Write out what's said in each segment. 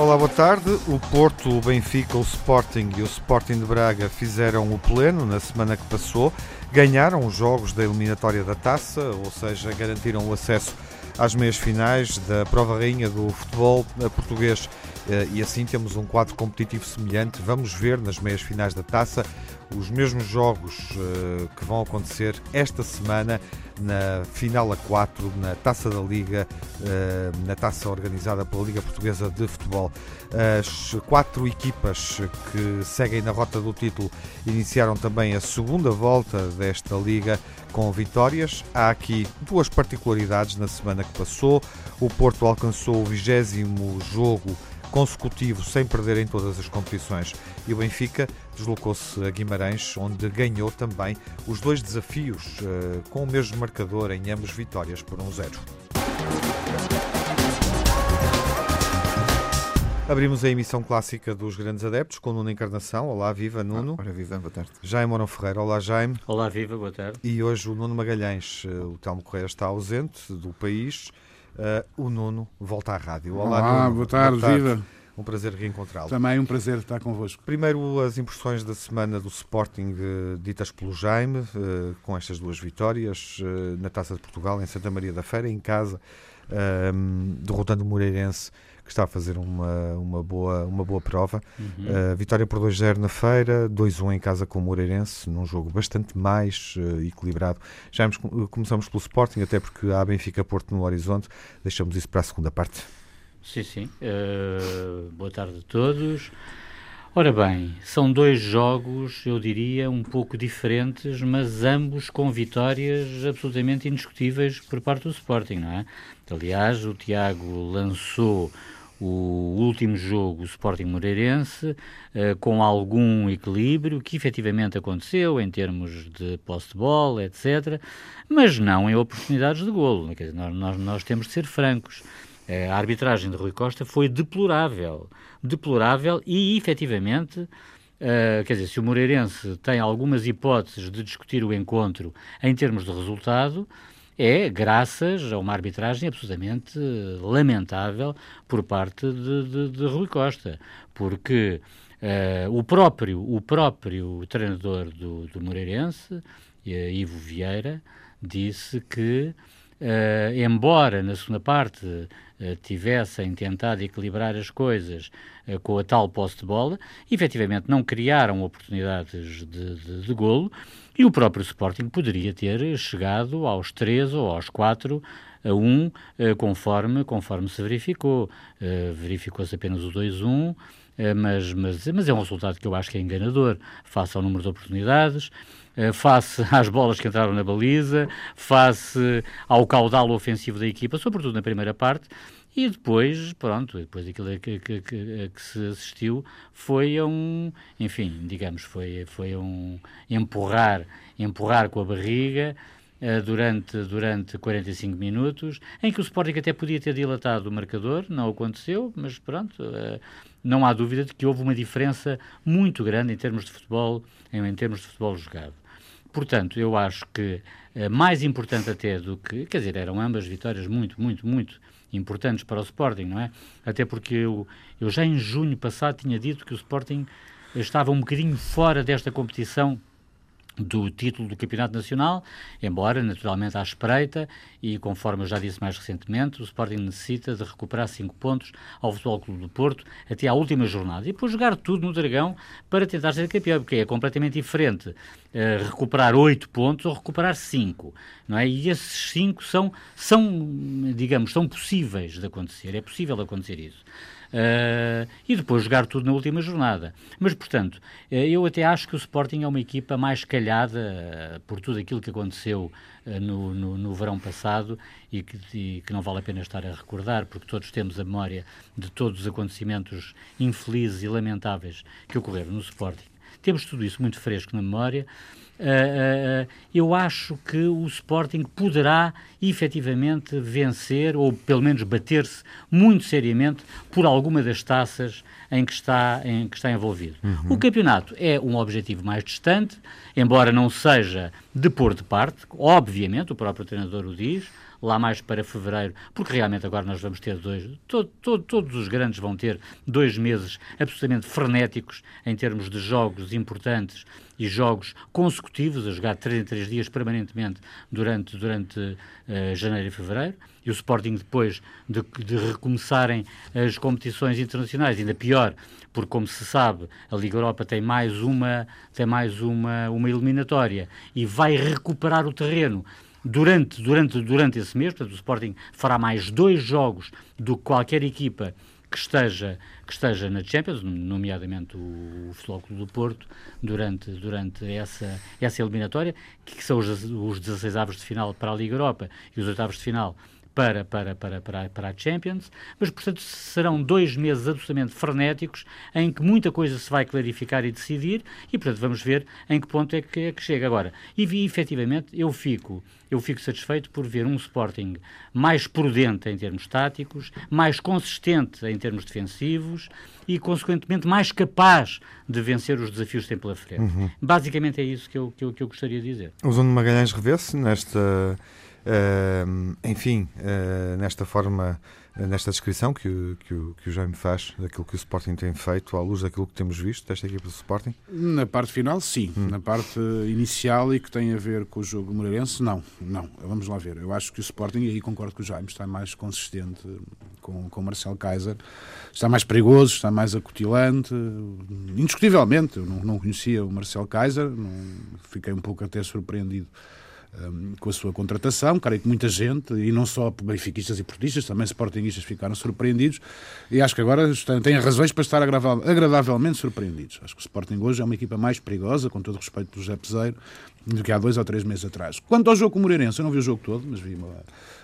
Olá, boa tarde. O Porto, o Benfica, o Sporting e o Sporting de Braga fizeram o pleno na semana que passou. Ganharam os jogos da eliminatória da Taça, ou seja, garantiram o acesso às meias finais da Prova Rainha do futebol português. E assim temos um quadro competitivo semelhante. Vamos ver nas meias finais da Taça os mesmos jogos que vão acontecer esta semana na final a 4, na Taça da Liga, na Taça organizada pela Liga Portuguesa de Futebol. As 4 equipas que seguem na rota do título iniciaram também a segunda volta desta Liga com vitórias. Há aqui duas particularidades na semana que passou. O Porto alcançou o 20º jogo consecutivo sem perder em todas as competições e o Benfica deslocou-se a Guimarães, onde ganhou também os dois desafios com o mesmo marcador em ambas vitórias por 1-0. Abrimos a emissão clássica dos Grandes Adeptos com Nuno Encarnação. Olá, viva Nuno. Ora viva, boa tarde. Jaime Mourão Ferreira. Olá, Jaime. Olá, viva, boa tarde. E hoje o Nuno Magalhães. O Telmo Correia está ausente do país. O Nuno volta à rádio. Olá, Nuno. Boa tarde, viva. Um prazer reencontrá-lo. Também um prazer estar convosco. Primeiro, as impressões da semana do Sporting ditas pelo Jaime, com estas duas vitórias na Taça de Portugal, em Santa Maria da Feira, em casa, derrotando o Moreirense, que está a fazer uma boa prova. Vitória por 2-0 na Feira, 2-1 em casa com o Moreirense, num jogo bastante mais equilibrado. Já começamos pelo Sporting, até porque há Benfica-Porto no horizonte. Deixamos isso para a segunda parte. Sim, sim. Boa tarde a todos. Ora bem, são dois jogos, eu diria, um pouco diferentes, mas ambos com vitórias absolutamente indiscutíveis por parte do Sporting, não é? Aliás, o Tiago lançou o último jogo, o Sporting Moreirense, com algum equilíbrio, que efetivamente aconteceu em termos de posse de bola, etc., mas não em oportunidades de golo. Quer dizer, nós temos de ser francos. A arbitragem de Rui Costa foi deplorável, deplorável e, efetivamente, quer dizer, se o Moreirense tem algumas hipóteses de discutir o encontro em termos de resultado, é graças a uma arbitragem absolutamente lamentável por parte de Rui Costa, porque o próprio treinador do Moreirense, Ivo Vieira, disse que, embora na segunda parte tivessem tentado equilibrar as coisas com a tal posse de bola, efetivamente não criaram oportunidades de golo e o próprio Sporting poderia ter chegado aos 3 ou aos 4-1, conforme se verificou. Verificou-se apenas o 2-1, mas é um resultado que eu acho que é enganador, face ao número de oportunidades, face às bolas que entraram na baliza, face ao caudal ofensivo da equipa, sobretudo na primeira parte, e depois, pronto, depois aquilo que se assistiu foi a um, enfim, digamos, foi a um empurrar com a barriga durante 45 minutos, em que o Sporting até podia ter dilatado o marcador, não aconteceu, mas pronto, não há dúvida de que houve uma diferença muito grande em termos de futebol, em termos de futebol jogado. Portanto, eu acho que mais importante até do que, quer dizer, eram ambas vitórias muito importantes para o Sporting, não é? Até porque eu já em junho passado tinha dito que o Sporting estava um bocadinho fora desta competição do título do Campeonato Nacional, embora naturalmente à espreita, e conforme eu já disse mais recentemente, o Sporting necessita de recuperar 5 pontos ao Futebol Clube do Porto até à última jornada e depois jogar tudo no Dragão para tentar ser campeão, porque é completamente diferente recuperar 8 pontos ou recuperar 5, não é? E esses 5 são possíveis de acontecer, é possível acontecer isso. E depois jogar tudo na última jornada. Mas, portanto, eu até acho que o Sporting é uma equipa mais calhada por tudo aquilo que aconteceu no verão passado e que não vale a pena estar a recordar, porque todos temos a memória de todos os acontecimentos infelizes e lamentáveis que ocorreram no Sporting. Temos tudo isso muito fresco na memória. Eu acho que o Sporting poderá efetivamente vencer, ou pelo menos bater-se muito seriamente por alguma das taças em que está envolvido. O campeonato é um objetivo mais distante, embora não seja de pôr de parte, obviamente, o próprio treinador o diz, lá mais para fevereiro, porque realmente agora nós vamos ter todos os grandes vão ter 2 meses absolutamente frenéticos em termos de jogos importantes e jogos consecutivos, a jogar 3 em 3 dias permanentemente durante janeiro e fevereiro, e o Sporting depois de recomeçarem as competições internacionais, ainda pior, porque como se sabe, a Liga Europa tem mais uma eliminatória e vai recuperar o terreno durante esse mês. Portanto, o Sporting fará mais 2 jogos do que qualquer equipa que esteja na Champions, nomeadamente o Futebol Clube do Porto, durante essa eliminatória, que são os 16avos de final para a Liga Europa e os 8avos de final para a Champions, mas, portanto, serão 2 meses absolutamente frenéticos em que muita coisa se vai clarificar e decidir e, portanto, vamos ver em que ponto é que chega agora. E efetivamente, eu fico satisfeito por ver um Sporting mais prudente em termos táticos, mais consistente em termos defensivos e, consequentemente, mais capaz de vencer os desafios que tem pela frente. Uhum. Basicamente é isso que eu gostaria de dizer. O Nuno Magalhães revê-se nesta... nesta forma, nesta descrição que o Jaime faz daquilo que o Sporting tem feito, à luz daquilo que temos visto desta equipa do Sporting? Na parte final, sim. Na parte inicial e que tem a ver com o jogo moreirense, não. Vamos lá ver. Eu acho que o Sporting, e aí concordo com o Jaime, está mais consistente com o Marcel Keizer, está mais perigoso, está mais acutilante, indiscutivelmente. Eu não conhecia o Marcel Keizer, fiquei um pouco até surpreendido com a sua contratação, creio que muita gente, e não só benfiquistas e portistas, também sportinguistas ficaram surpreendidos, e acho que agora têm razões para estar agradavelmente surpreendidos. Acho que o Sporting hoje é uma equipa mais perigosa, com todo o respeito pelo José Peseiro, do que há 2 ou 3 meses atrás. Quanto ao jogo com o Moreirense, eu não vi o jogo todo, mas vi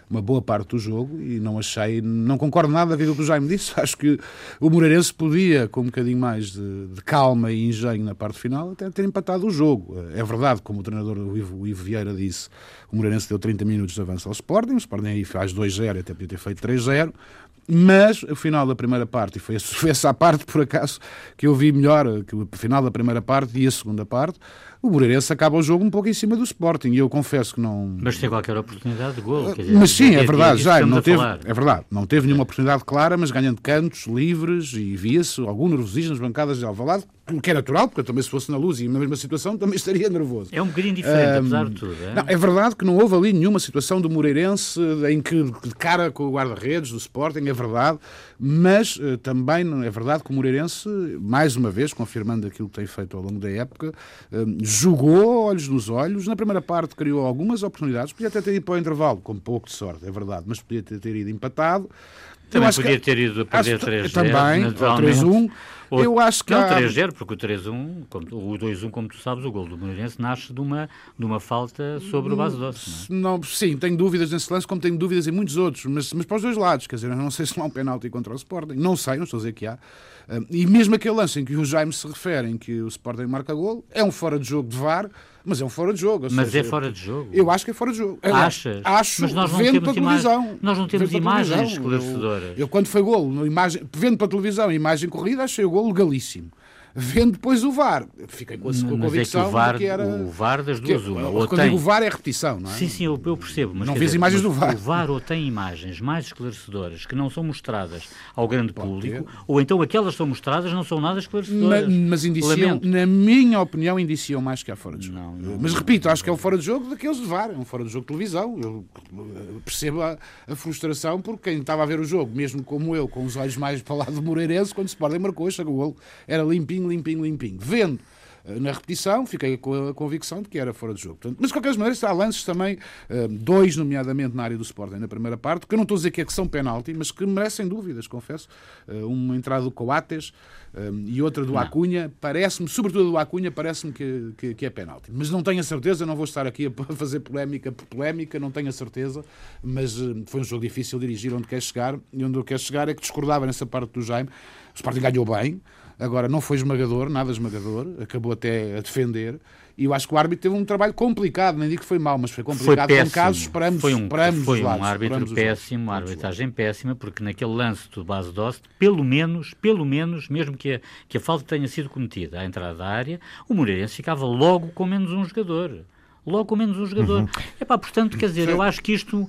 uma boa parte do jogo e não concordo nada com o que o Jaime disse. Acho que o Moreirense podia, com um bocadinho mais de calma e engenho na parte final, até ter empatado o jogo. É verdade, como o treinador Ivo Vieira disse, o Moreirense deu 30 minutos de avanço ao Sporting, o Sporting aí faz 2-0, até podia ter feito 3-0, mas o final da primeira parte, e foi essa a parte, por acaso, que eu vi melhor, que o final da primeira parte e a segunda parte, o Moreirense acaba o jogo um pouco em cima do Sporting, e eu confesso que não... Mas tem qualquer oportunidade de golo. Quer dizer, mas sim, é verdade, já não teve nenhuma oportunidade clara, mas ganhando cantos livres, e via-se algum nervosismo nas bancadas de Alvalade, o que é natural, porque eu também, se fosse na Luz e na mesma situação, também estaria nervoso. É um bocadinho diferente, apesar de tudo. É? Não, é verdade que não houve ali nenhuma situação do Moreirense em que de cara com o guarda-redes do Sporting, é verdade, mas também é verdade que o Moreirense, mais uma vez, confirmando aquilo que tem feito ao longo da época, jogou olhos nos olhos. Na primeira parte criou algumas oportunidades, podia até ter ido para o intervalo, com pouco de sorte, é verdade, mas podia ter ido empatado. Também podia ter ido a perder 3-0, também, 3-1. Eu acho que não, 3-0, porque o 3-1, o 2-1, como tu sabes, o golo do Moreirense nasce de uma falta sobre o Bas Dost. Não, sim, tenho dúvidas nesse lance, como tenho dúvidas em muitos outros, mas para os dois lados, quer dizer, eu não sei se não há um penalti contra o Sporting, não estou a dizer que há. E mesmo aquele lance em que o Jaime se refere, em que o Sporting marca golo, é um fora de jogo de VAR, mas é um fora de jogo. Mas seja, é fora de jogo? Eu acho que é fora de jogo. Achas? Acho, mas nós não vendo para a televisão. Nós não temos imagens esclarecedoras. Eu quando foi golo, vendo para a televisão, imagem corrida, achei o golo legalíssimo. Vendo depois o VAR. Fiquei com a convicção de que era... o VAR das duas, uma. Ou quando tem... digo VAR é repetição, não é? Sim, eu percebo. Mas não vês imagens do VAR. O VAR ou tem imagens mais esclarecedoras que não são mostradas ao grande público, ou então aquelas que são mostradas não são nada esclarecedoras. Mas indiciam, na minha opinião, indiciam mais que há fora de jogo. Não, mas repito, acho que é um fora de jogo daqueles de VAR, é um fora de jogo de televisão. Eu percebo a frustração, porque quem estava a ver o jogo, mesmo como eu, com os olhos mais para o lado do Moreirense, quando o Sporting marcou, chegou o golo, era limpinho. Vendo na repetição, fiquei com a convicção de que era fora de jogo. Portanto, mas, de qualquer maneira, há lances também, 2, nomeadamente na área do Sporting, na primeira parte, que eu não estou a dizer que são penalti, mas que merecem dúvidas, confesso. Uma entrada do Coates e outra do Acuña, parece-me, sobretudo do Acuña, parece-me que é penalti. Mas não tenho a certeza, não vou estar aqui a fazer polémica por polémica, não tenho a certeza, mas foi um jogo difícil de dirigir onde quer chegar, e onde eu quero chegar é que discordava nessa parte do Jaime. O Sporting ganhou bem, agora não foi esmagador, nada esmagador, acabou até a defender, e eu acho que o árbitro teve um trabalho complicado, nem digo que foi mau, mas foi complicado. Foi péssimo. Foi um árbitro péssimo, uma arbitragem péssima, porque naquele lance do Bas Dost, pelo menos, mesmo que a falta tenha sido cometida à entrada da área, o Moreirense ficava logo com menos um jogador. logo menos um jogador. Epá, portanto, quer dizer, eu acho que isto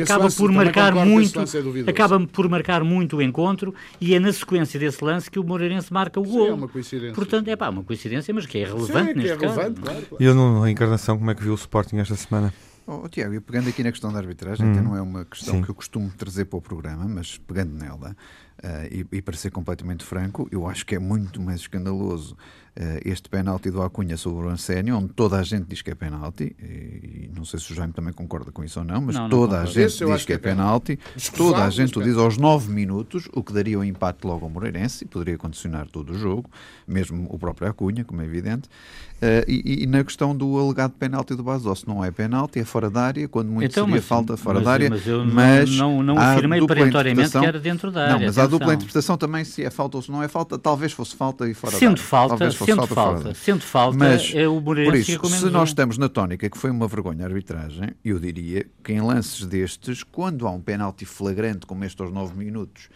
acaba por marcar muito, acaba por marcar muito o encontro, e é na sequência desse lance que o Moreirense marca o gol. É uma coincidência. Portanto, é pá, uma coincidência, mas que é relevante neste caso. Claro. E eu, na Encarnação, como é que viu o Sporting esta semana? Oh, Tiago, eu pegando aqui na questão da arbitragem, que não é uma questão que eu costumo trazer para o programa, mas pegando nela, e para ser completamente franco, eu acho que é muito mais escandaloso este penalti do Acuña sobre o Ansénio, onde toda a gente diz que é penalti, e não sei se o Jaime também concorda com isso ou não, mas toda a gente diz que é penalti, toda a gente o diz aos 9 minutos, o que daria um empate logo ao Moreirense, e poderia condicionar todo o jogo, mesmo o próprio Acuña, como é evidente. E na questão do alegado penalti do Bas Dost, não é penalti, é fora da área, quando muito então, seria falta fora da área, mas eu não afirmei perentoriamente que era dentro da área. Não, mas há dupla interpretação também, se é falta ou se não é falta, talvez fosse falta e fora da área. Sendo falta, mas é o Moreirense. Por isso, se nós estamos na tónica que foi uma vergonha a arbitragem, eu diria que em lances destes, quando há um penalti flagrante como este aos 9 minutos,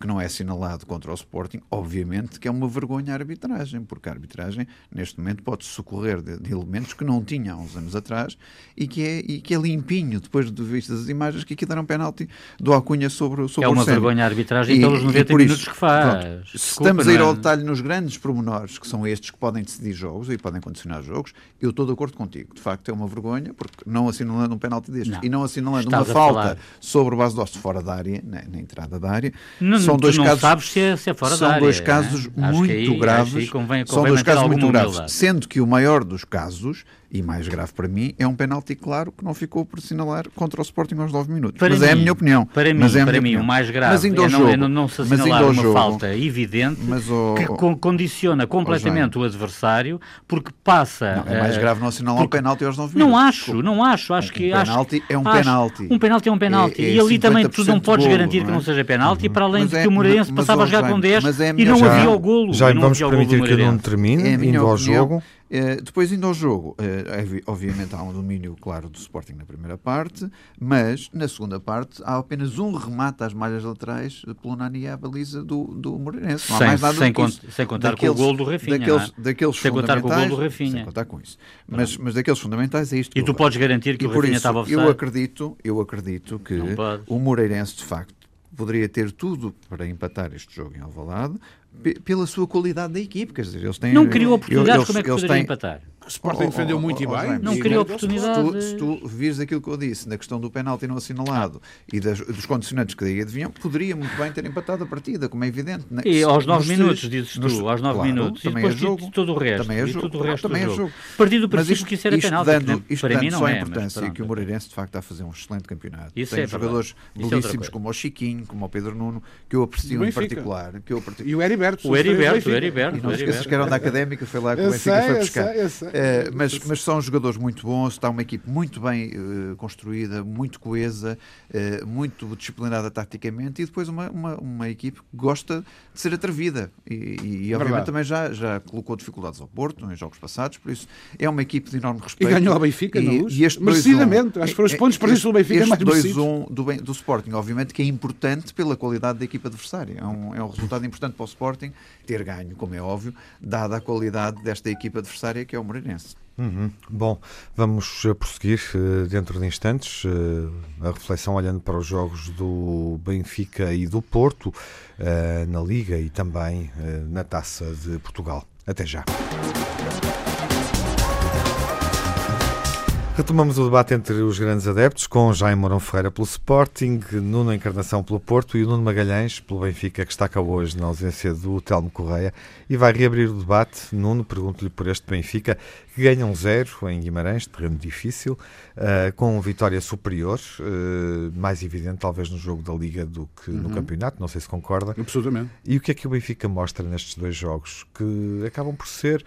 que não é assinalado contra o Sporting, obviamente que é uma vergonha a arbitragem, porque a arbitragem, neste momento, pode socorrer de elementos que não tinha há uns anos atrás e que é limpinho, depois de vistas as imagens, que aqui deram penalti do Acuña sobre o Sérgio. É uma vergonha a arbitragem pelos 90 minutos que faz. Pronto, estamos a ir ao detalhe nos grandes pormenores, que são estes que podem decidir jogos e podem condicionar jogos, eu estou de acordo contigo. De facto, é uma vergonha, porque não assinalando um penalti destes e não assinalando uma falta sobre o Bas Dost fora da área, na entrada da área... Não, são dois casos, sabes se é fora da área. Dois casos muito graves. São dois casos muito graves. Sendo que o maior dos casos, e mais grave para mim, é um penalti claro que não ficou por assinalar contra o Sporting aos 9 minutos. Mas é a minha opinião. Para mim, o mais grave é não se assinalar uma falta evidente que condiciona completamente o adversário, porque passa... É mais grave não assinalar um penalti aos 9 minutos. Não acho. Acho que penalti é um penalti. Um penalti é um penalti. E ali também tu não podes garantir que não seja penalti, para além de que o Moreirense passava a jogar com 10 e não havia o golo. Já vamos permitir que não termine, indo ao jogo. Depois, indo ao jogo, obviamente há um domínio claro do Sporting na primeira parte, mas na segunda parte há apenas um remate às malhas laterais pelo Nani à baliza do Moreirense. Não há mais nada sem contar com o gol do Rafinha. Sem contar com o gol do Rafinha. Sem contar com isso. Mas daqueles fundamentais é isto. E tu podes garantir que o Rafinha estava offside? Eu acredito que o Moreirense, de facto, poderia ter tudo para empatar este jogo em Alvalade, pela sua qualidade da equipe, quer dizer, eles têm... Não criou oportunidades, como é que poderiam empatar? O Sporting defendeu muito e bem. Não criou oportunidades. Se tu vires aquilo que eu disse, na questão do penalti não assinalado e dos condicionantes que daí adivinham, poderia muito bem ter empatado a partida, como é evidente. E aos 9 minutos, dizes tu, aos 9 minutos. E depois todo o resto. Também é jogo. A partir do princípio que isso era penalti. Isto dando só a importância que o Moreirense, de facto, está a fazer um excelente campeonato. Tem jogadores belíssimos como o Chiquinho, como o Pedro Nuno, que eu aprecio em particular. E o Heriberto. E não esqueças que era da Académica, foi lá que o Benfica foi buscar. Mas são jogadores muito bons, está uma equipe muito bem construída, muito coesa, muito disciplinada taticamente, e depois uma equipe que gosta de ser atrevida e obviamente também já colocou dificuldades ao Porto em jogos passados, por isso é uma equipe de enorme respeito. E ganhou ao Benfica na Luz, merecidamente, acho que foram os pontos perdidos pelo Benfica mais merecidos. 2-1 do Sporting, obviamente que é importante pela qualidade da equipe adversária, é um resultado importante para o Sporting ter ganho, como é óbvio, dada a qualidade desta equipe adversária que é o Moreirense. Bom, vamos prosseguir dentro de instantes a reflexão olhando para os jogos do Benfica e do Porto na Liga e também na Taça de Portugal. Até já. Retomamos o debate entre os grandes adeptos com Jaime Mourão Ferreira pelo Sporting, Nuno Encarnação pelo Porto e o Nuno Magalhães pelo Benfica, que está cá hoje na ausência do Telmo Correia, e vai reabrir o debate. Nuno, pergunto-lhe por este Benfica que ganha 1-0 em Guimarães, terreno difícil, com vitória superior, mais evidente talvez no jogo da Liga do que no campeonato, não sei se concorda. Absolutamente. E o que é que o Benfica mostra nestes dois jogos que acabam por ser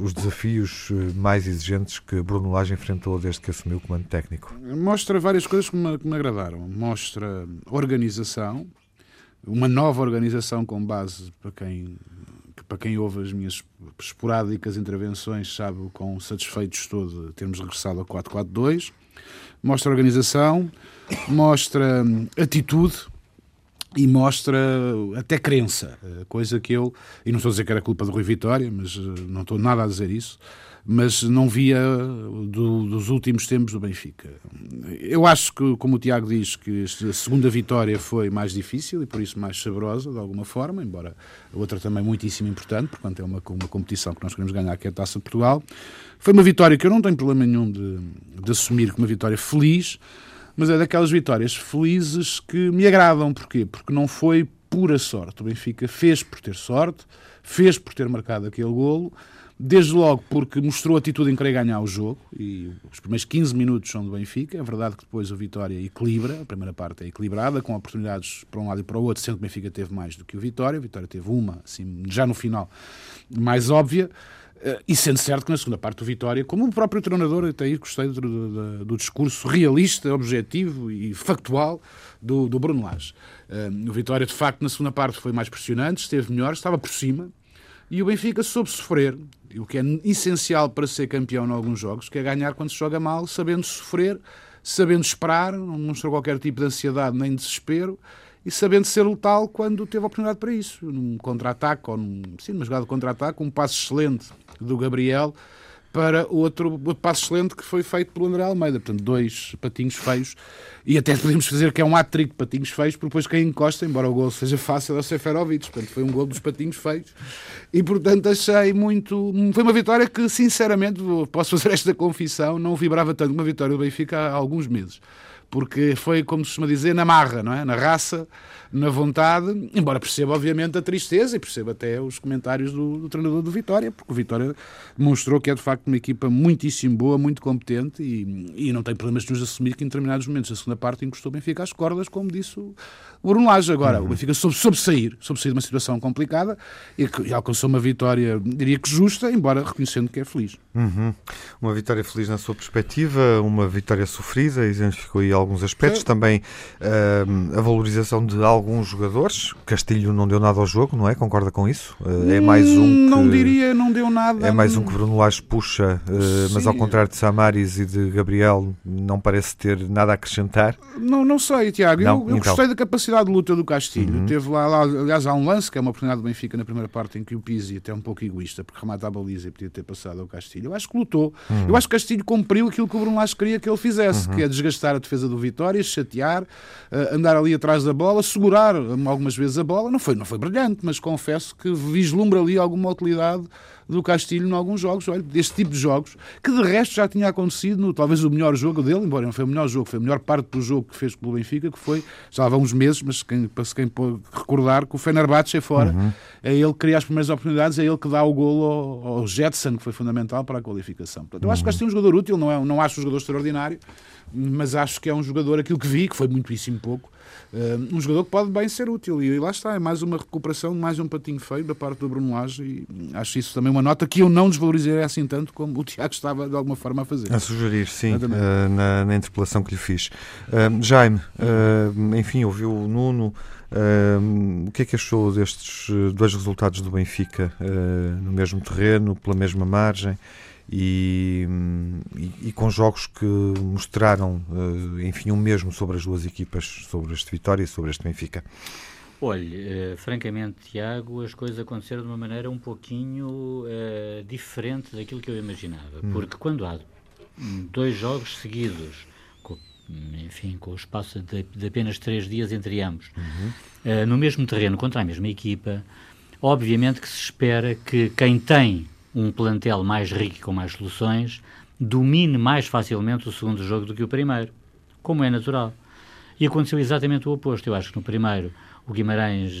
os desafios mais exigentes que Bruno Lage enfrentou desde que assumiu o comando técnico? Mostra várias coisas que me agradaram. Mostra organização, uma nova organização com base, para quem ouve as minhas esporádicas intervenções sabe o quão satisfeito estou de termos regressado a 4-4-2. Mostra organização, mostra atitude e mostra até crença, coisa que eu, e não estou a dizer que era culpa do Rui Vitória, mas não estou nada a dizer isso, mas não via dos últimos tempos do Benfica. Eu acho que, como o Tiago diz, que a segunda vitória foi mais difícil e por isso mais saborosa, de alguma forma, embora a outra também muitíssimo importante, portanto é uma competição que nós queremos ganhar, que é a Taça de Portugal. Foi uma vitória que eu não tenho problema nenhum de assumir como uma vitória feliz, mas é daquelas vitórias felizes que me agradam. Porquê? Porque não foi pura sorte. O Benfica fez por ter sorte, fez por ter marcado aquele golo, desde logo porque mostrou atitude em querer ganhar o jogo, e os primeiros 15 minutos são do Benfica. É verdade que depois o Vitória equilibra, a primeira parte é equilibrada, com oportunidades para um lado e para o outro, sendo que o Benfica teve mais do que o Vitória teve uma, assim, já no final, mais óbvia, e sendo certo que na segunda parte do Vitória, como o próprio treinador, até aí gostei do discurso realista, objetivo e factual do Bruno Lage. O Vitória, de facto, na segunda parte foi mais pressionante, esteve melhor, estava por cima, e o Benfica soube sofrer, o que é essencial para ser campeão em alguns jogos, que é ganhar quando se joga mal, sabendo sofrer, sabendo esperar, não mostrou qualquer tipo de ansiedade nem desespero, e sabendo ser letal quando teve a oportunidade para isso, num contra-ataque, ou numa jogada de contra-ataque, um passo excelente do Gabriel para outro passo excelente que foi feito pelo André Almeida. Portanto, dois patinhos feios, e até podemos dizer que é um hat-trick de patinhos feios, porque depois quem encosta, embora o golo seja fácil, é o Seferovic. Portanto, foi um golo dos patinhos feios, e portanto achei muito... Foi uma vitória que, sinceramente, posso fazer esta confissão, não vibrava tanto uma vitória do Benfica há alguns meses, porque foi, como se costuma dizer, na marra, não é? Na raça, na vontade, embora perceba, obviamente, a tristeza, e perceba até os comentários do treinador do Vitória, porque o Vitória mostrou que é, de facto, uma equipa muitíssimo boa, muito competente, e não tem problemas de nos assumir que, em determinados momentos, a segunda parte encostou o Benfica às cordas, como disse o Bruno Lage. Agora, o Benfica soube sair de uma situação complicada, e alcançou uma vitória, diria que justa, embora reconhecendo que é feliz. Uma vitória feliz na sua perspectiva, uma vitória sofrida, exemplificou aí alguns aspectos, também a valorização de alguns jogadores. Castilho não deu nada ao jogo, não é? Concorda com isso? É mais um que... Não diria, não deu nada. É mais um que Bruno Lage puxa, mas ao contrário de Samaris e de Gabriel, não parece ter nada a acrescentar. Não sei, Tiago. Eu gostei da capacidade de luta do Castilho. Teve lá, aliás, há um lance que é uma oportunidade do Benfica na primeira parte em que o Pizzi, até um pouco egoísta, porque remata a baliza e podia ter passado ao Castilho. Eu acho que lutou. Eu acho que Castilho cumpriu aquilo que o Bruno Lage queria que ele fizesse, que é desgastar a defesa do Vitória, chatear, andar ali atrás da bola, segurar algumas vezes a bola. Não foi brilhante, mas confesso que vislumbra ali alguma utilidade do Castilho em alguns jogos, deste tipo de jogos, que de resto já tinha acontecido no, talvez, o melhor jogo dele, embora não foi o melhor jogo, foi a melhor parte do jogo que fez pelo Benfica, que foi, já há uns meses, mas para quem pode recordar, que o Fenerbahçe é fora, é ele que cria as primeiras oportunidades, é ele que dá o golo ao Jetson, que foi fundamental para a qualificação. Portanto, eu acho que Castilho é um jogador útil, não acho um jogador extraordinário, mas acho que é um jogador, aquilo que vi, que foi muitíssimo pouco, um jogador que pode bem ser útil, e lá está, é mais uma recuperação, mais um patinho feio da parte do Bruno Lage, e acho isso também uma nota que eu não desvalorizei assim tanto como o Tiago estava de alguma forma a fazer. A sugerir, sim, na interpelação que lhe fiz. Jaime, enfim, ouviu o Nuno, o que é que achou destes dois resultados do Benfica, no mesmo terreno, pela mesma margem? E com jogos que mostraram, enfim, o mesmo sobre as duas equipas, sobre este Vitória e sobre este Benfica. Olha, francamente, Tiago, as coisas aconteceram de uma maneira um pouquinho diferente daquilo que eu imaginava, porque quando há dois jogos seguidos, com o espaço de apenas 3 dias entre ambos, no mesmo terreno, contra a mesma equipa, obviamente que se espera que quem tem um plantel mais rico e com mais soluções domine mais facilmente o segundo jogo do que o primeiro, como é natural. E aconteceu exatamente o oposto. Eu acho que no primeiro o Guimarães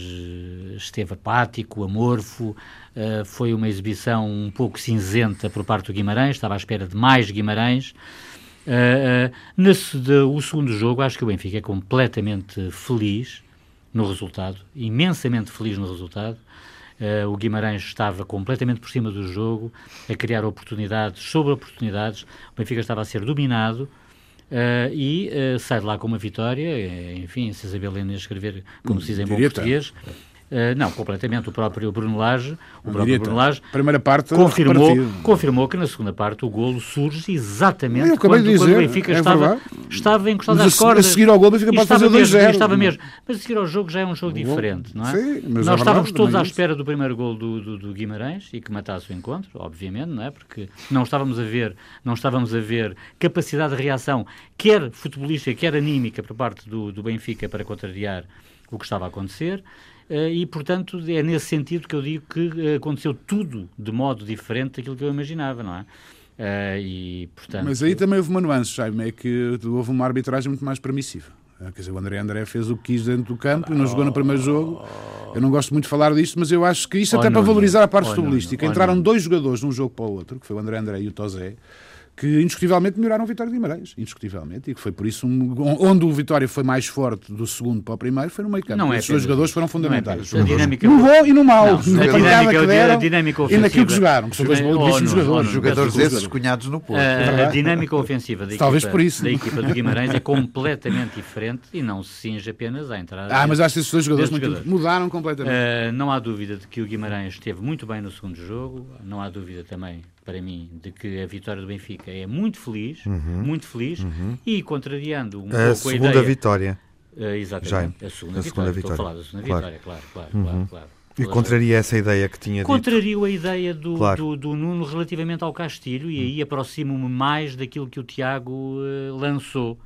esteve apático, amorfo, foi uma exibição um pouco cinzenta por parte do Guimarães, estava à espera de mais Guimarães. O segundo jogo, acho que o Benfica é completamente feliz no resultado, imensamente feliz no resultado. O Guimarães estava completamente por cima do jogo, a criar oportunidades sobre oportunidades, o Benfica estava a ser dominado, sai de lá com uma vitória, enfim, sem saber ler nem escrever, como se diz em bom português, Não, completamente. O próprio Bruno Lage, primeira parte, confirmou que na segunda parte o golo surge exatamente quando o Benfica estava encostado às cordas. A seguir ao golo o Benfica pode fazer 2-0. Mas a seguir ao jogo já é um jogo diferente, não é? Sim, mas nós estávamos todos à espera do primeiro golo do Guimarães e que matasse o encontro, obviamente, não é? Porque não estávamos a ver capacidade de reação, quer futebolística, quer anímica, por parte do Benfica para contrariar o que estava a acontecer. E, portanto, é nesse sentido que eu digo que aconteceu tudo de modo diferente daquilo que eu imaginava, não é? E, portanto... Mas aí também houve uma nuance, Jaime, é que houve uma arbitragem muito mais permissiva. Quer dizer, o André fez o que quis dentro do campo e não jogou no primeiro jogo. Eu não gosto muito de falar disto, mas eu acho que isto até para valorizar a parte futebolística. Entraram dois jogadores de um jogo para o outro, que foi o André e o Tozé, que indiscutivelmente melhoraram o Vitória de Guimarães, indiscutivelmente, e que foi por isso onde o Vitória foi mais forte do segundo para o primeiro foi no meio campo. Esses dois jogadores foram fundamentais. No bom e no mau. A dinâmica ofensiva. E naquilo que jogaram, que são dois belíssimos jogadores. Jogadores esses cunhados no Porto. A dinâmica ofensiva da equipa do Guimarães é completamente diferente e não se cinge apenas à entrada. Mas acho que esses dois jogadores mudaram completamente. Não há dúvida de que o Guimarães esteve muito bem no segundo jogo, não há dúvida também, para mim, de que a vitória do Benfica é muito feliz, e contrariando um pouco a ideia... Vitória. Exatamente, a segunda vitória. Estou a falar da segunda vitória, claro. E contraria essa ideia que tinha dito. Contrario a ideia do Nuno relativamente ao Castilho, e aí aproximo-me mais daquilo que o Tiago lançou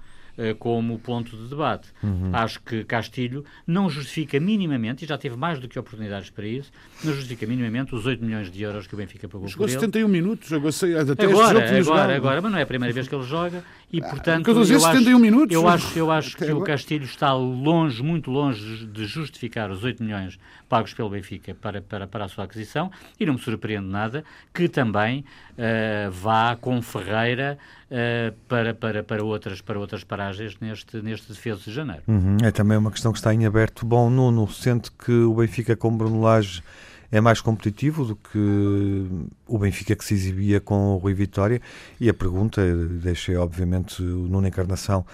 como ponto de debate. Acho que Castilho não justifica minimamente, e já teve mais do que oportunidades para isso, não justifica minimamente os 8 milhões de euros que o Benfica pagou por ele. Jogou 71 minutos, jogou até agora, mas não é a primeira vez que ele joga, e portanto eu acho que o Castilho está longe, muito longe de justificar os 8 milhões pagos pelo Benfica para a sua aquisição, e não me surpreende nada que também vá com Ferreira para outras paragens neste defeso de janeiro. É também uma questão que está em aberto. Bom, Nuno, sente que o Benfica com Bruno Lage é mais competitivo do que o Benfica que se exibia com o Rui Vitória? E a pergunta, deixei obviamente o Nuno Encarnação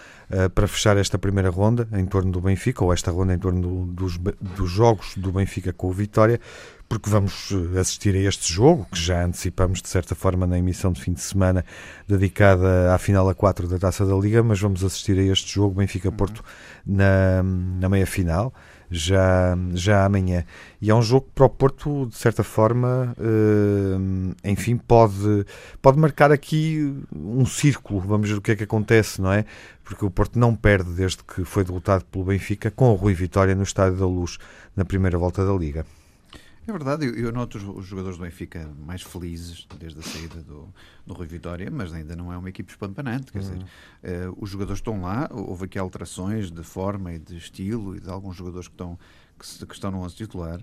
para fechar esta primeira ronda em torno do Benfica, ou esta ronda em torno dos jogos do Benfica com o Vitória, porque vamos assistir a este jogo, que já antecipamos de certa forma na emissão de fim de semana dedicada à final a 4 da Taça da Liga, mas vamos assistir a este jogo Benfica-Porto na meia-final, já amanhã. E é um jogo que para o Porto, de certa forma, enfim, pode marcar aqui um círculo. Vamos ver o que é que acontece, não é? Porque o Porto não perde desde que foi derrotado pelo Benfica com o Rui Vitória no Estádio da Luz na primeira volta da Liga. É verdade, eu noto os jogadores do Benfica mais felizes desde a saída do Rui Vitória, mas ainda não é uma equipe espampanante, quer dizer, os jogadores estão lá, houve aqui alterações de forma e de estilo e de alguns jogadores que estão no 11 titular,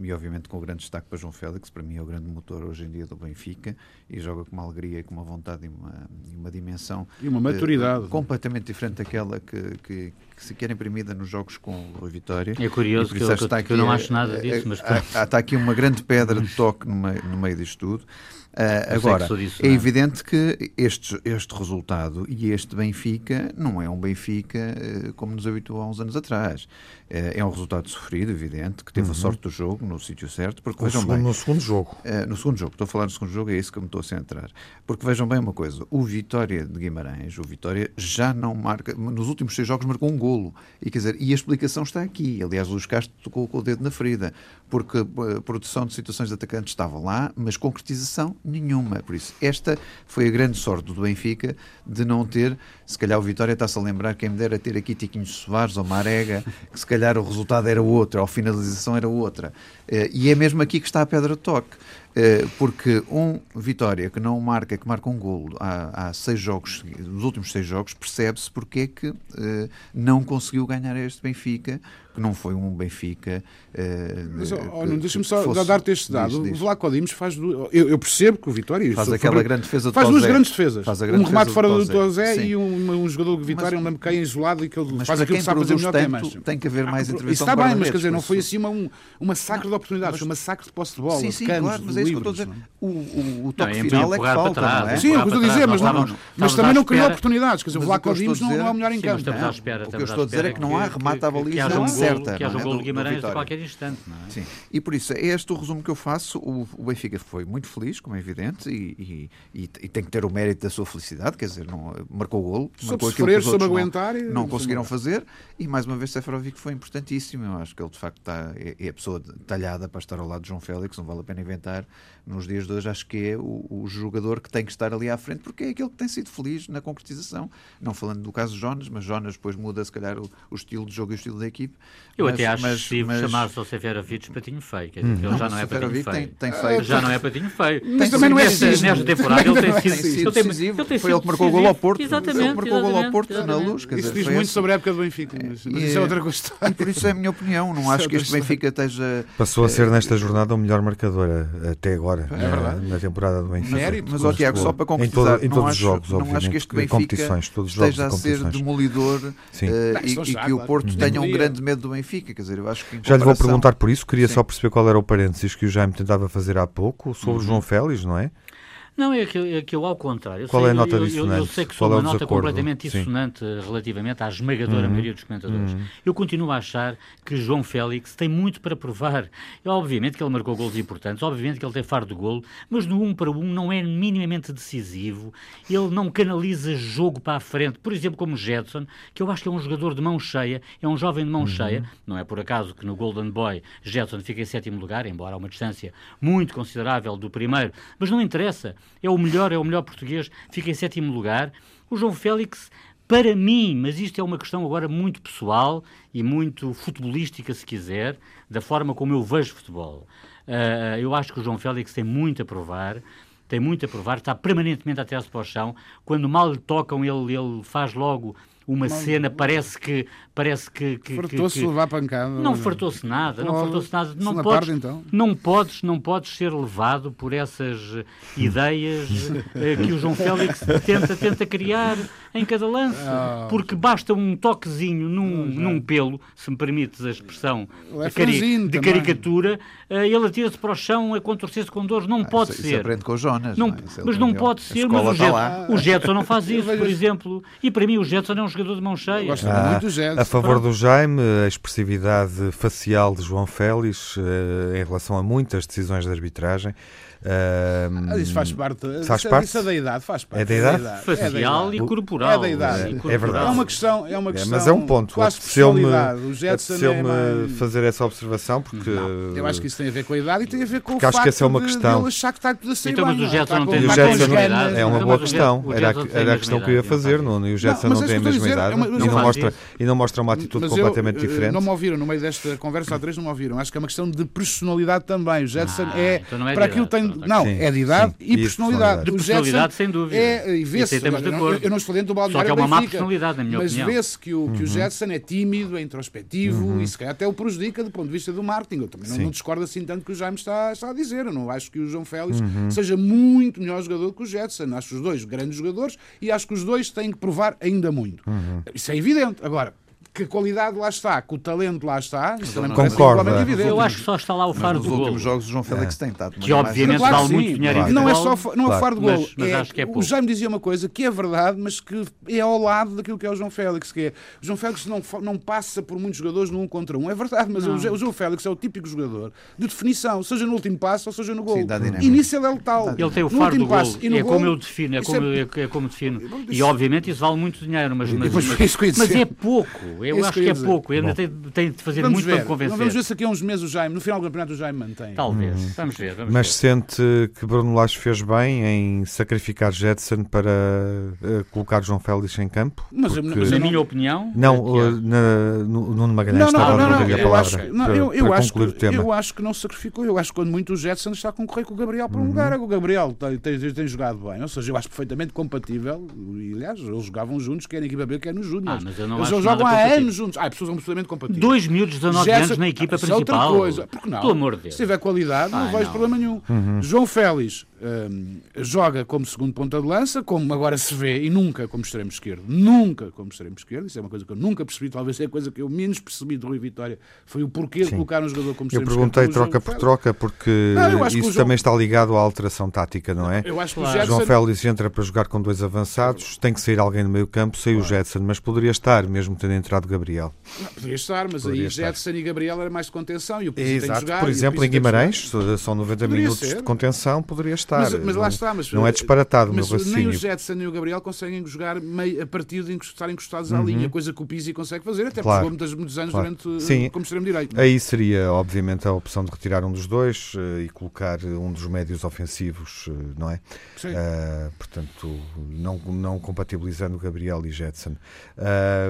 e obviamente com o grande destaque para João Félix, para mim é o grande motor hoje em dia do Benfica, e joga com uma alegria, com uma vontade e uma dimensão... E uma maturidade. Completamente diferente daquela que se quer imprimida nos jogos com o Rui Vitória. É curioso que eu não acho nada disso, mas... Está aqui uma grande pedra de toque no meio disto tudo. Agora, é evidente que este resultado e este Benfica não é um Benfica como nos habituou há uns anos atrás. É um resultado sofrido, evidente, que teve a sorte do jogo no sítio certo. Porque vejam bem, no segundo jogo. No segundo jogo, estou a falar no segundo jogo, é isso que eu me estou a centrar. Porque vejam bem uma coisa, o Vitória de Guimarães, o Vitória já não marca, nos últimos 6 jogos marcou um golo. E, quer dizer, a explicação está aqui. Aliás, Luís Castro tocou com o dedo na ferida, porque a produção de situações de atacantes estava lá, mas concretização nenhuma. Por isso, esta foi a grande sorte do Benfica de não ter, se calhar o Vitória está-se a lembrar, quem me dera ter aqui Tiquinho Soares ou Marega, que se calhar o resultado era outro, a finalização era outra. E é mesmo aqui que está a pedra de toque, porque Vitória que não marca, que marca um golo há 6 jogos, nos últimos 6 jogos, percebe-se porque é que não conseguiu ganhar este Benfica, que não foi um Benfica... deixa-me só dar-te este dado. O Vlaco Dimos faz... Eu percebo que o Vitória... Faz aquela grande defesa do Tozé. Faz duas grandes defesas. Um remate fora do Tozé e um jogador de Vitória, não lembro quem, isolado, e que ele faz aquilo que sabe fazer melhor que a mancha. Tem que haver mais intervenção. Isso está bem, mas quer dizer, não foi assim uma massacre de oportunidades, uma massacre de posse de bola, de canos, O toque final é que falta, não é? Sim, eu estou a dizer, mas também não criou oportunidades. Quer dizer, o Vlaco Dimos não é o melhor em campo. O que eu estou a dizer é que não há remate à baliza certa. Que haja um golo de Guimarães a qualquer instante, não é? Sim, e por isso, é este o resumo que eu faço. O Benfica foi muito feliz, como é evidente, e tem que ter o mérito da sua felicidade, quer dizer, marcou o golo, marcou aquilo que os outros não conseguiram fazer, e mais uma vez Seferovic foi importantíssimo. Eu acho que ele de facto é a pessoa talhada para estar ao lado de João Félix, não vale a pena inventar. Nos dias de hoje acho que é o jogador que tem que estar ali à frente, porque é aquele que tem sido feliz na concretização, não falando do caso de Jonas, mas Jonas depois muda se calhar o estilo de jogo e o estilo da equipe. Eu até acho excessivo chamar-se ao Seferovic patinho feio, quer dizer, ele já não é patinho feio. Já não é patinho feio. Mas também não é preciso. Nesta temporada ele tem sido decisivo. Foi ele que marcou o golo ao Porto. Exatamente. Marcou o golo ao Porto na Luz. Isso diz muito sobre a época do Benfica, mas isso é outra questão. E por isso é a minha opinião. Não acho que este Benfica esteja... Passou a ser nesta jornada o melhor marcador até agora, na temporada do Benfica. Mas, ó Tiago, só para concretizar, não acho que este Benfica esteja a ser demolidor e que o Porto tenha um grande medo do Benfica. Quer dizer, eu acho que... Já lhe vou perguntar por isso, queria só perceber qual era o parênteses que o Jaime tentava fazer há pouco, sobre o João Félix, não é? Não, é que eu, ao contrário, qual é a nota eu sei que sou uma nota completamente dissonante relativamente à esmagadora maioria dos comentadores. Eu continuo a achar que João Félix tem muito para provar. Obviamente que ele marcou golos importantes, obviamente que ele tem faro de golo, mas no 1-1 não é minimamente decisivo, ele não canaliza jogo para a frente, por exemplo, como Jetson, que eu acho que é um jogador de mão cheia, é um jovem de mão cheia, não é por acaso que no Golden Boy Jetson fica em 7º lugar, embora a uma distância muito considerável do primeiro, mas não interessa. É o melhor português, fica em 7º lugar. O João Félix, para mim, mas isto é uma questão agora muito pessoal e muito futebolística, se quiser, da forma como eu vejo futebol. Eu acho que o João Félix tem muito a provar, está permanentemente a tirar-se para o chão. Quando mal lhe tocam, ele faz logo... Uma cena, parece que fartou-se levar pancada. Não fartou-se nada, não podes ser levado por essas ideias que o João Félix tenta criar em cada lance, porque basta um toquezinho num pelo, se me permites a expressão de caricatura, ele atira-se para o chão a contorcer-se com dores, não pode ser. Aprende com o Jonas, mas o Jetson não faz isso, por exemplo, e para mim o Jetson é um jogador de mão cheia. Eu gosto muito do Jetson. A favor do Jaime, a expressividade facial de João Félix em relação a muitas decisões de arbitragem. Isso faz parte. Isso é da idade, faz parte. É da idade? Facial e corporal. É da idade. É verdade. É uma questão. Mas é um ponto. Apeteceu-me fazer essa observação porque... Não. Eu acho que isso tem a ver com a idade e tem a ver com o facto de ele achar que está tudo a sair bem. Mas o Jetson não tem a mesma idade. É uma boa questão. Era a questão que eu ia fazer, Nuno. E o Jetson não tem a mesma idade e não mostra uma atitude completamente diferente. Não me ouviram. No meio desta conversa há três não me ouviram. Acho que é uma questão de personalidade também. O Jetson é... Para aquilo tem... Não, sim, é de idade e personalidade. De personalidade, sem dúvida. Eu não estou dentro do balde de Só que é uma má personalidade, na minha opinião. Mas vê-se que o Jetson é tímido, é introspectivo e se calhar até o prejudica do ponto de vista do marketing. Eu também não discordo assim tanto que o Jaime está a dizer. Eu não acho que o João Félix seja muito melhor jogador que o Jetson. Acho os dois grandes jogadores e acho que os dois têm que provar ainda muito. Isso é evidente. Agora... Que a qualidade lá está, que o talento lá está, concordo. Eu acho que só está lá o faro do golo. Nos últimos jogos o João Félix tem estado. Que obviamente vale muito dinheiro individual. Não é só o faro do golo. O Jaime dizia uma coisa que é verdade, mas que é ao lado daquilo que é o João Félix. Que é, o João Félix não passa por muitos jogadores no 1-contra-1. É verdade, mas o João Félix é o típico jogador de definição, seja no último passo ou seja no golo. E nisso ele é letal. Ele tem o faro do golo. É como eu defino. E obviamente isso vale muito dinheiro, mas é pouco. Eu acho que é pouco, ainda tem de fazer muito para me convencer. Vamos ver se aqui há uns meses o Jaime, no final do campeonato o Jaime mantém. Talvez, vamos ver. Mas sente que Bruno Lage fez bem em sacrificar Jetson para colocar João Félix em campo? Mas na minha opinião... Nuno Magalhães estava a rodar a palavra para concluir o tema. Eu acho que não sacrificou, eu acho que quando muito o Jetson está a concorrer com o Gabriel para um lugar. O Gabriel tem jogado bem, ou seja, eu acho perfeitamente compatível, e aliás, eles jogavam juntos, quer na equipa B, quer no Júnior. Mas eu não acho nada anos juntos. Ah, pessoas absolutamente compatíveis. 2 miúdos de 19 anos na equipa principal. Isso é outra coisa. Porque não? Pelo amor de Deus. Se tiver qualidade, não vais problema nenhum. Uhum. João Félix joga como segundo ponta de lança, como agora se vê, e nunca como extremo esquerdo. Nunca como extremo esquerdo. Isso é uma coisa que eu nunca percebi. Talvez seja a coisa que eu menos percebi de Rui Vitória. Foi o porquê de colocar um jogador como extremo esquerdo. Eu perguntei troca por troca, porque isso também está ligado à alteração tática, não é? Eu acho que o João Félix entra para jogar com 2 avançados, tem que sair alguém do meio campo, saiu o Jetson, mas poderia estar, mesmo tendo entrado Gabriel. Não, poderia estar, mas aí Jetson e Gabriel era mais de contenção e o Pizzi tem de jogar. Por exemplo, em Guimarães, são 90 minutos de contenção, poderia estar. Mas lá está, mas não é disparatado o meu raciocínio. Nem o Jetson nem o Gabriel conseguem jogar a partir de estar encostados à linha, coisa que o Pizzi consegue fazer, até porque jogou muitos anos durante como extremo direito. Aí seria, obviamente, a opção de retirar um dos dois e colocar um dos médios ofensivos, não é? Sim. Portanto, não compatibilizando Gabriel e Jetson.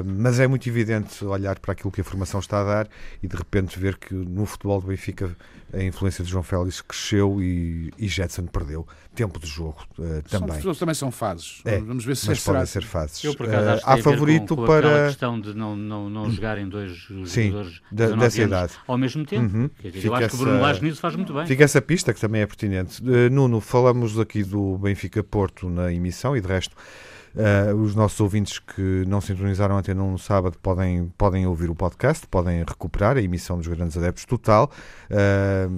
Mas é muito evidente olhar para aquilo que a formação está a dar e de repente ver que no futebol do Benfica a influência de João Félix cresceu e Jetson perdeu tempo de jogo também. Também são fases. Vamos ver se podem ser fases. Eu, por acaso, acho que há favorito para a questão de não jogarem dois jogadores dessa idade ao mesmo tempo. Eu acho que o Bruno Lage nisso faz muito bem. Fica essa pista que também é pertinente. Nuno, falamos aqui do Benfica-Porto na emissão e de resto os nossos ouvintes que não sintonizaram até num sábado podem ouvir o podcast, podem recuperar a emissão dos Grandes Adeptos Total,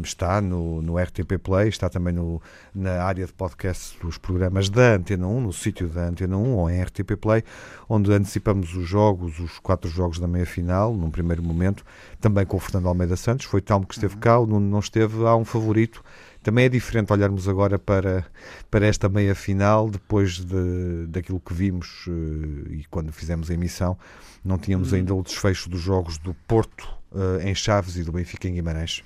está no RTP Play, está também na área de podcast dos programas da Antena 1, no sítio da Antena 1 ou em RTP Play, onde antecipamos os jogos, os 4 jogos da meia-final num primeiro momento, também com o Fernando Almeida Santos, foi Telmo que esteve cá, o Nuno não esteve, há um favorito. Também é diferente olharmos agora para esta meia-final, depois daquilo que vimos e quando fizemos a emissão, não tínhamos ainda o desfecho dos jogos do Porto em Chaves e do Benfica em Guimarães.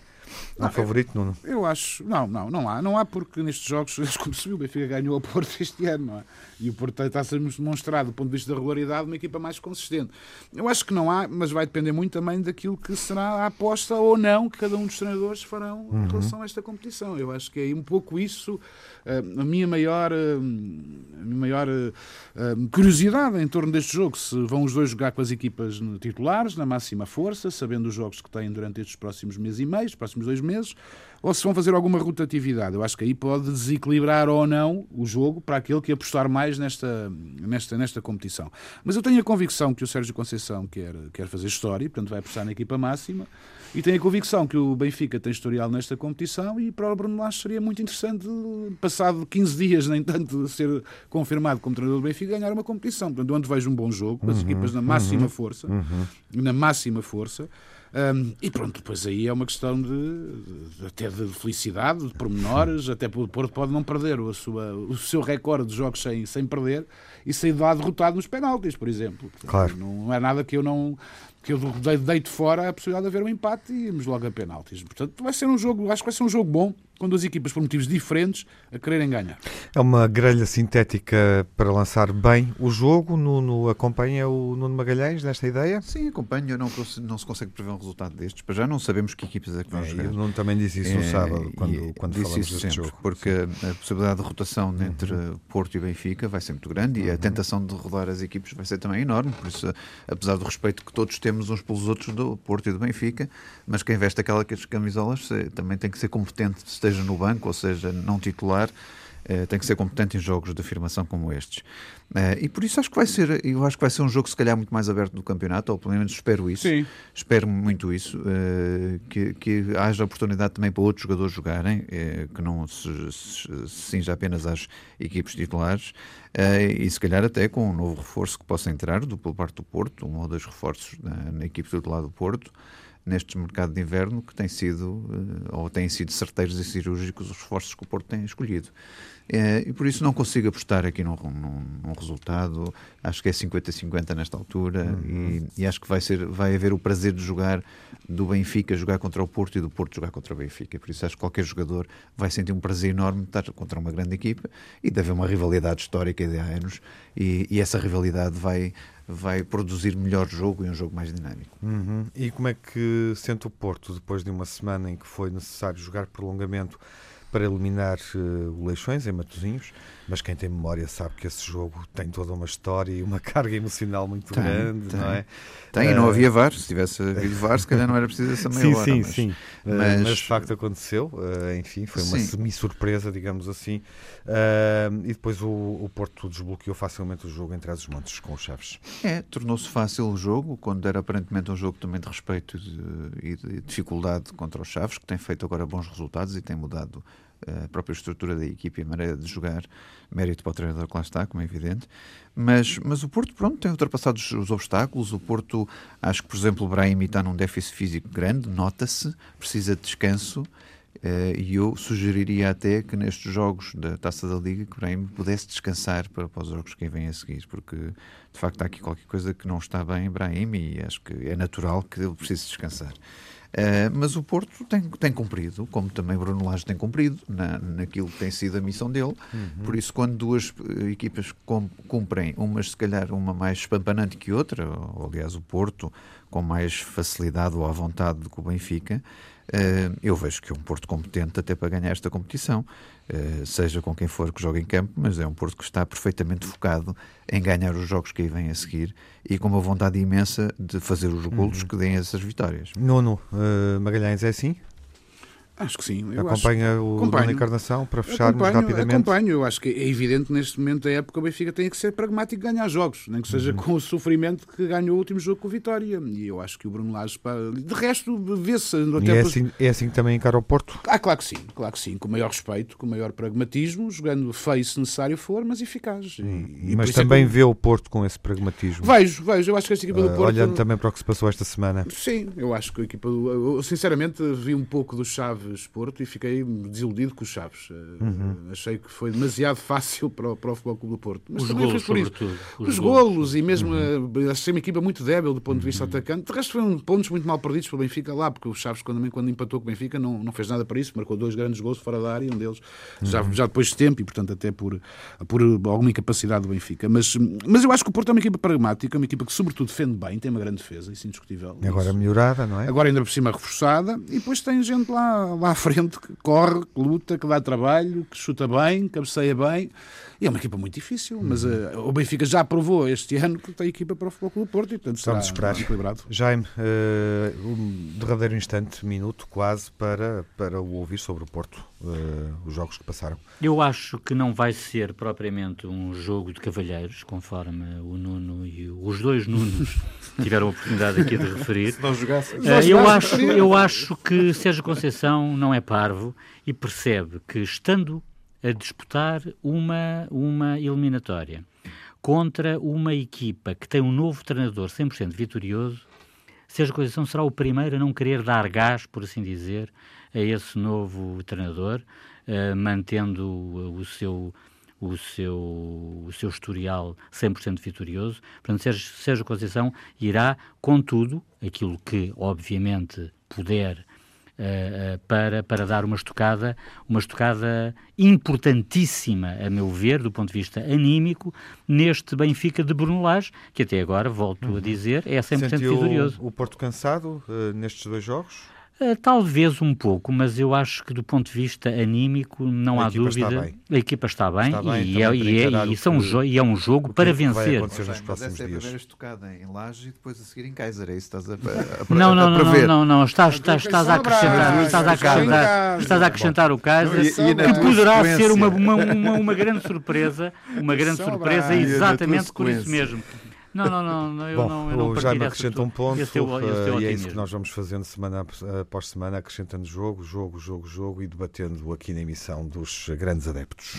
Há favorito, Nuno? Eu acho... Não há porque nestes jogos, como se viu, o Benfica ganhou ao Porto este ano, não é? E o Porto está a ser demonstrado, do ponto de vista da regularidade, uma equipa mais consistente. Eu acho que não há, mas vai depender muito também daquilo que será a aposta ou não que cada um dos treinadores farão em relação a esta competição. Eu acho que é um pouco isso a minha maior curiosidade em torno deste jogo, se vão os dois jogar com as equipas titulares, na máxima força, sabendo os jogos que têm durante estes próximos mês e meio, próximos 2 meses, ou se vão fazer alguma rotatividade. Eu acho que aí pode desequilibrar ou não o jogo para aquele que apostar mais nesta competição. Mas eu tenho a convicção que o Sérgio Conceição quer fazer história, portanto vai apostar na equipa máxima, e tenho a convicção que o Benfica tem historial nesta competição e para o Bruno Lage seria muito interessante, passado 15 dias, nem tanto, ser confirmado como treinador do Benfica, ganhar uma competição. Portanto, onde vejo um bom jogo, com as equipas na máxima força, na máxima força, e pronto, depois aí é uma questão de felicidade, de pormenores, até o Porto pode não perder o seu recorde de jogos sem perder e sair de lá derrotado nos penaltis, por exemplo. Claro. Não é nada que eu deito fora a possibilidade de haver um empate e irmos logo a penaltis. Portanto, vai ser um jogo, acho que vai ser um jogo bom, com duas equipas por motivos diferentes a quererem ganhar. É uma grelha sintética para lançar bem o jogo. Nuno, acompanha o Nuno Magalhães nesta ideia? Sim, acompanho. Não se consegue prever um resultado destes. Para já não sabemos que equipas é que vão jogar. O Nuno também disse isso no sábado, quando falamos deste jogo. Porque a possibilidade de rotação entre Porto e Benfica vai ser muito grande e a tentação de rodar as equipas vai ser também enorme. Por isso, apesar do respeito que todos temos uns pelos outros do Porto e do Benfica, mas quem veste aquelas camisolas também tem que ser competente, seja no banco, ou seja, não titular, tem que ser competente em jogos de afirmação como estes. E por isso acho que vai ser um jogo se calhar muito mais aberto do campeonato, ou pelo menos espero isso. Sim. Espero muito isso, que haja oportunidade também para outros jogadores jogarem, que não se cinja apenas às equipes titulares, e se calhar até com um novo reforço que possa entrar pela parte do Porto, um ou dois reforços na equipe titular do Porto, neste mercado de inverno, que tem sido, ou têm sido certeiros e cirúrgicos os esforços que o Porto tem escolhido. E por isso não consigo apostar aqui num resultado, acho que é 50-50 nesta altura, e acho que vai haver o prazer de jogar do Benfica jogar contra o Porto e do Porto jogar contra o Benfica, por isso acho que qualquer jogador vai sentir um prazer enorme de estar contra uma grande equipa, e deve haver uma rivalidade histórica de há anos, e essa rivalidade vai produzir melhor jogo e um jogo mais dinâmico. E como é que sente o Porto depois de uma semana em que foi necessário jogar prolongamento para eliminar o Leixões em Matosinhos, mas quem tem memória sabe que esse jogo tem toda uma história e uma carga emocional muito grande, não é? Tem, e não havia VAR. Se tivesse havido VAR, se calhar não era preciso essa meia hora. Sim. Mas de facto aconteceu, enfim, foi uma semi-surpresa, digamos assim, e depois o Porto desbloqueou facilmente o jogo em Trás-os-Montes com o Chaves. Tornou-se fácil o jogo, quando era aparentemente um jogo também de respeito e de dificuldade contra o Chaves, que tem feito agora bons resultados e tem mudado a própria estrutura da equipe e a maneira de jogar, mérito para o treinador que lá está, como é evidente, mas o Porto, pronto, tem ultrapassado os obstáculos. O Porto, acho que, por exemplo, o Brahim está num déficit físico grande, nota-se, precisa de descanso, e eu sugeriria até que nestes jogos da Taça da Liga que o Brahim pudesse descansar para os jogos que vêm a seguir, porque de facto há aqui qualquer coisa que não está bem em Brahim e acho que é natural que ele precise descansar. Mas o Porto tem cumprido, como também Bruno Lage tem cumprido, naquilo que tem sido a missão dele. Por isso, quando duas equipas cumprem, umas se calhar uma mais espampanante que outra, ou, aliás, o Porto com mais facilidade ou à vontade do que o Benfica, eu vejo que é um Porto competente até para ganhar esta competição, seja com quem for que jogue em campo, mas é um Porto que está perfeitamente focado em ganhar os jogos que aí vêm a seguir e com uma vontade imensa de fazer os golos que deem essas vitórias. Nuno Magalhães, é assim? Acho que sim. Acompanha o Nuno Encarnação para fecharmos rapidamente? Acompanho. Eu acho que é evidente, neste momento da época, o Benfica tem que ser pragmático e ganhar jogos, nem que seja com o sofrimento que ganhou o último jogo com o Vitória. E eu acho que o Bruno Lage, de resto, vê-se... É assim que também encara o Porto? Ah, claro que sim. Com o maior respeito, com o maior pragmatismo, jogando feio se necessário for, mas eficaz. Mas também vê o Porto com esse pragmatismo? Vejo. Eu acho que esta equipa do Porto... Olhando também para o que se passou esta semana. Sim, eu acho que a equipa do... Eu, sinceramente, vi um pouco do Chaves Porto e fiquei desiludido com os Chaves. Achei que foi demasiado fácil para o Futebol Clube do Porto. Mas os golos, sobretudo. Os golos e mesmo achei uma equipa muito débil do ponto de vista atacante. De resto, foram pontos muito mal perdidos pelo Benfica lá, porque o Chaves, quando empatou com o Benfica, não fez nada para isso. Marcou dois grandes golos fora da área, um deles já depois de tempo e, portanto, até por alguma incapacidade do Benfica. Mas eu acho que o Porto é uma equipa pragmática, uma equipa que, sobretudo, defende bem, tem uma grande defesa, isso é indiscutível. Agora melhorada, não é? Agora ainda por cima reforçada, e depois tem gente lá à frente, que corre, que luta, que dá trabalho, que chuta bem, cabeceia bem, e é uma equipa muito difícil, mas o Benfica já provou este ano que tem equipa para o Futebol Clube do Porto e, portanto, será equilibrado. Jaime, um derradeiro instante, minuto quase, para o ouvir sobre o Porto, os jogos que passaram. Eu acho que não vai ser propriamente um jogo de cavalheiros, conforme o Nuno e os dois Nunos tiveram a oportunidade aqui de referir. Se não jogasse... eu acho que Sérgio Conceição não é parvo e percebe que, estando a disputar uma eliminatória contra uma equipa que tem um novo treinador 100% vitorioso, Sérgio Conceição será o primeiro a não querer dar gás, por assim dizer, a esse novo treinador, mantendo o seu historial 100% vitorioso. Portanto, Sérgio Conceição irá, contudo, aquilo que obviamente puder, para dar uma estocada importantíssima, a meu ver, do ponto de vista anímico, neste Benfica de Bruno Lage, que até agora, volto a dizer, é 100% vitorioso. O Porto cansado nestes dois jogos? Talvez um pouco, mas eu acho que do ponto de vista anímico não há dúvida, a equipa está bem e é um jogo para vencer. Essa é a primeira estocada em Lage e depois a seguir em Keizer, é isso que estás a Não, estás a acrescentar o Keizer, que poderá ser uma grande surpresa, exatamente por isso mesmo. Eu não Jaime acrescenta um ponto, e é isso que nós vamos fazendo semana após semana, acrescentando jogo e debatendo aqui na emissão dos grandes adeptos.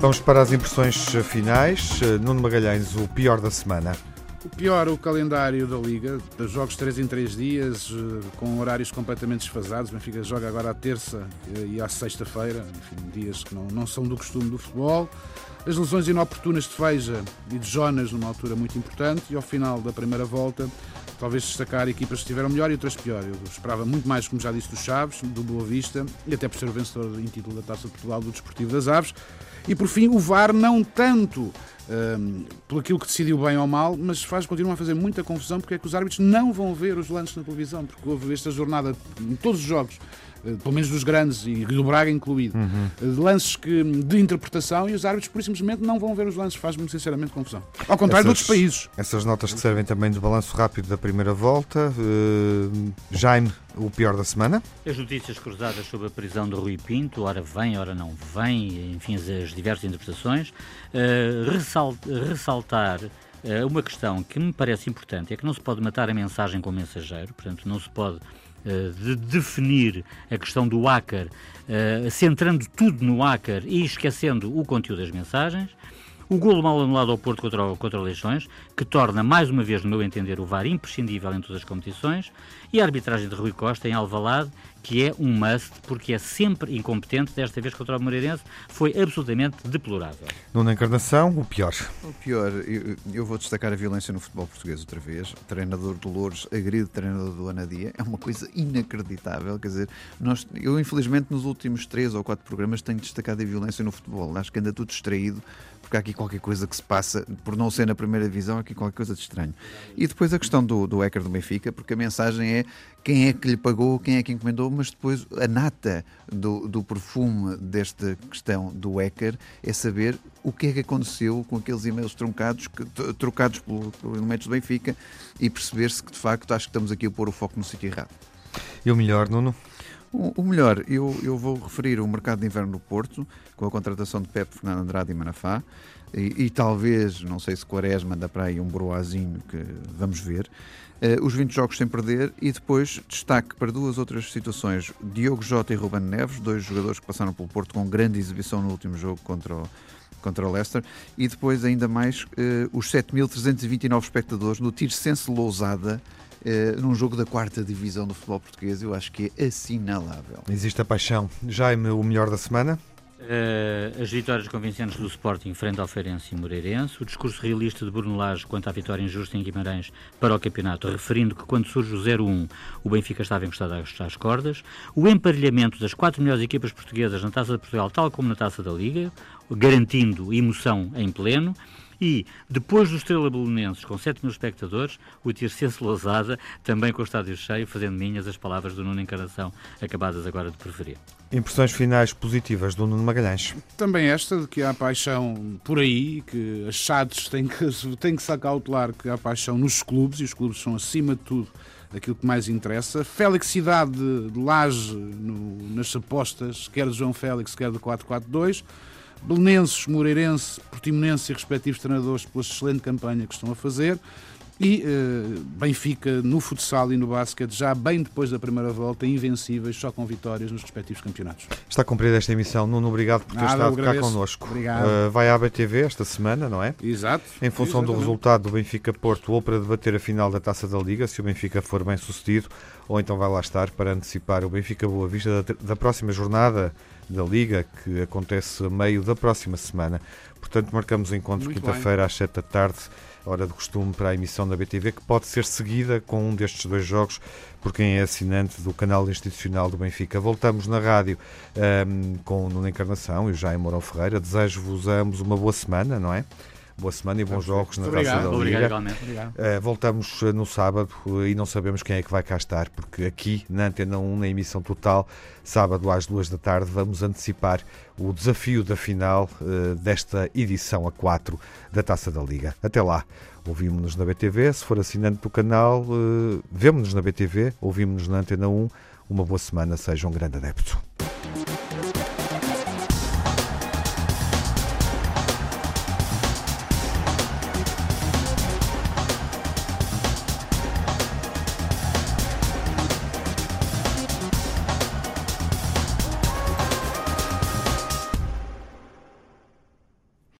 Vamos para as impressões finais. Nuno Magalhães, o pior da semana. O pior, o calendário da Liga, jogos 3 em 3 dias, com horários completamente desfasados. O Benfica joga agora à terça e à sexta-feira, enfim, dias que não são do costume do futebol. As lesões inoportunas de Feixa e de Jonas, numa altura muito importante, e ao final da primeira volta, talvez destacar equipas que estiveram melhor e outras pior. Eu esperava muito mais, como já disse, do Chaves, do Boa Vista e até por ser o vencedor em título da Taça de Portugal do Desportivo das Aves. E por fim, o VAR não tanto por aquilo que decidiu bem ou mal, mas continua a fazer muita confusão porque é que os árbitros não vão ver os lances na televisão, porque houve esta jornada em todos os jogos, pelo menos dos grandes e do Braga incluído, lances de interpretação e os árbitros por simplesmente não vão ver os lances. Faz-me sinceramente confusão. Ao contrário de outros países. Essas notas que servem também de balanço rápido da primeira volta. Jaime, o pior da semana? As notícias cruzadas sobre a prisão de Rui Pinto, ora vem, ora não vem, enfim, as diversas interpretações. Ressaltar uma questão que me parece importante, é que não se pode matar a mensagem com o mensageiro, portanto não se pode de definir a questão do hacker, centrando tudo no hacker e esquecendo o conteúdo das mensagens. O golo mal anulado ao Porto contra Leixões, que torna, mais uma vez, no meu entender, o VAR imprescindível em todas as competições, e a arbitragem de Rui Costa em Alvalade, que é um must, porque é sempre incompetente, desta vez contra o Moreirense, foi absolutamente deplorável. Nuno Encarnação, o pior. O pior, eu vou destacar a violência no futebol português outra vez. O treinador do Loures agride o treinador do Anadia, é uma coisa inacreditável, quer dizer, eu infelizmente nos últimos 3 ou 4 programas tenho destacado a violência no futebol, acho que anda tudo distraído, porque há aqui qualquer coisa que se passa, por não ser na primeira divisão, há aqui qualquer coisa de estranho. E depois a questão do hacker do Benfica, porque a mensagem é quem é que lhe pagou, quem é que encomendou, mas depois a nata do perfume desta questão do hacker é saber o que é que aconteceu com aqueles e-mails trocados por elementos do Benfica e perceber-se que, de facto, acho que estamos aqui a pôr o foco no sítio errado. E o melhor, Nuno? O melhor, eu vou referir o mercado de inverno do Porto, com a contratação de Pepe, Fernando Andrade e Manafá, e talvez, não sei se Quaresma anda para aí um broazinho, que vamos ver, os 20 jogos sem perder, e depois destaque para 2 outras situações, Diogo Jota e Ruben Neves, 2 jogadores que passaram pelo Porto com grande exibição no último jogo contra o Leicester, e depois ainda mais os 7.329 espectadores no Tirsense Lousada, num jogo da 4ª divisão do futebol português. Eu acho que é assinalável. Existe a paixão. Jaime, o melhor da semana? As vitórias convincentes do Sporting frente ao Feirense e Moreirense, o discurso realista de Bruno Lage quanto à vitória injusta em Guimarães para o campeonato, referindo que quando surge o 0-1 o Benfica estava encostado às cordas, o emparelhamento das 4 melhores equipas portuguesas na Taça de Portugal, tal como na Taça da Liga, garantindo emoção em pleno. E, depois do Estrela Belenenses, com 7 mil espectadores, o Tirsense Lousada, também com o estádio cheio, fazendo minhas as palavras do Nuno Encarnação, acabadas agora de preferir. Impressões finais positivas do Nuno Magalhães. Também esta, de que há paixão por aí, que as SADs têm que se acautelar, que há paixão nos clubes, e os clubes são, acima de tudo, aquilo que mais interessa. Felicidade de Lage nas apostas, quer de João Félix, quer do 4-4-2. Belenenses, Moreirense, Portimonense e respectivos treinadores pela excelente campanha que estão a fazer e Benfica no futsal e no basquete já bem depois da primeira volta, invencíveis, só com vitórias nos respectivos campeonatos. Está cumprida esta emissão. Nuno, obrigado por ter estado cá connosco. Vai à BTV esta semana, não é? Exato. Em função do resultado do Benfica-Porto ou para debater a final da Taça da Liga, se o Benfica for bem sucedido, ou então vai lá estar para antecipar o Benfica-Boa Vista da próxima jornada da Liga, que acontece a meio da próxima semana. Portanto, marcamos o encontro quinta-feira às 7 da tarde, hora de costume, para a emissão da BTV, que pode ser seguida com um destes 2 jogos por quem é assinante do canal institucional do Benfica. Voltamos na rádio com o Nuno Encarnação e o Jaime Mourão Ferreira. Desejo-vos a ambos uma boa semana, não é? Boa semana e bons jogos na Taça da Liga. Obrigado. Voltamos no sábado e não sabemos quem é que vai cá estar, porque aqui na Antena 1, na emissão total, sábado às 2 da tarde, vamos antecipar o desafio da final desta edição a 4 da Taça da Liga. Até lá, ouvimos-nos na BTV, se for assinante do canal, vemo-nos na BTV, ouvimos-nos na Antena 1, uma boa semana, seja um grande adepto.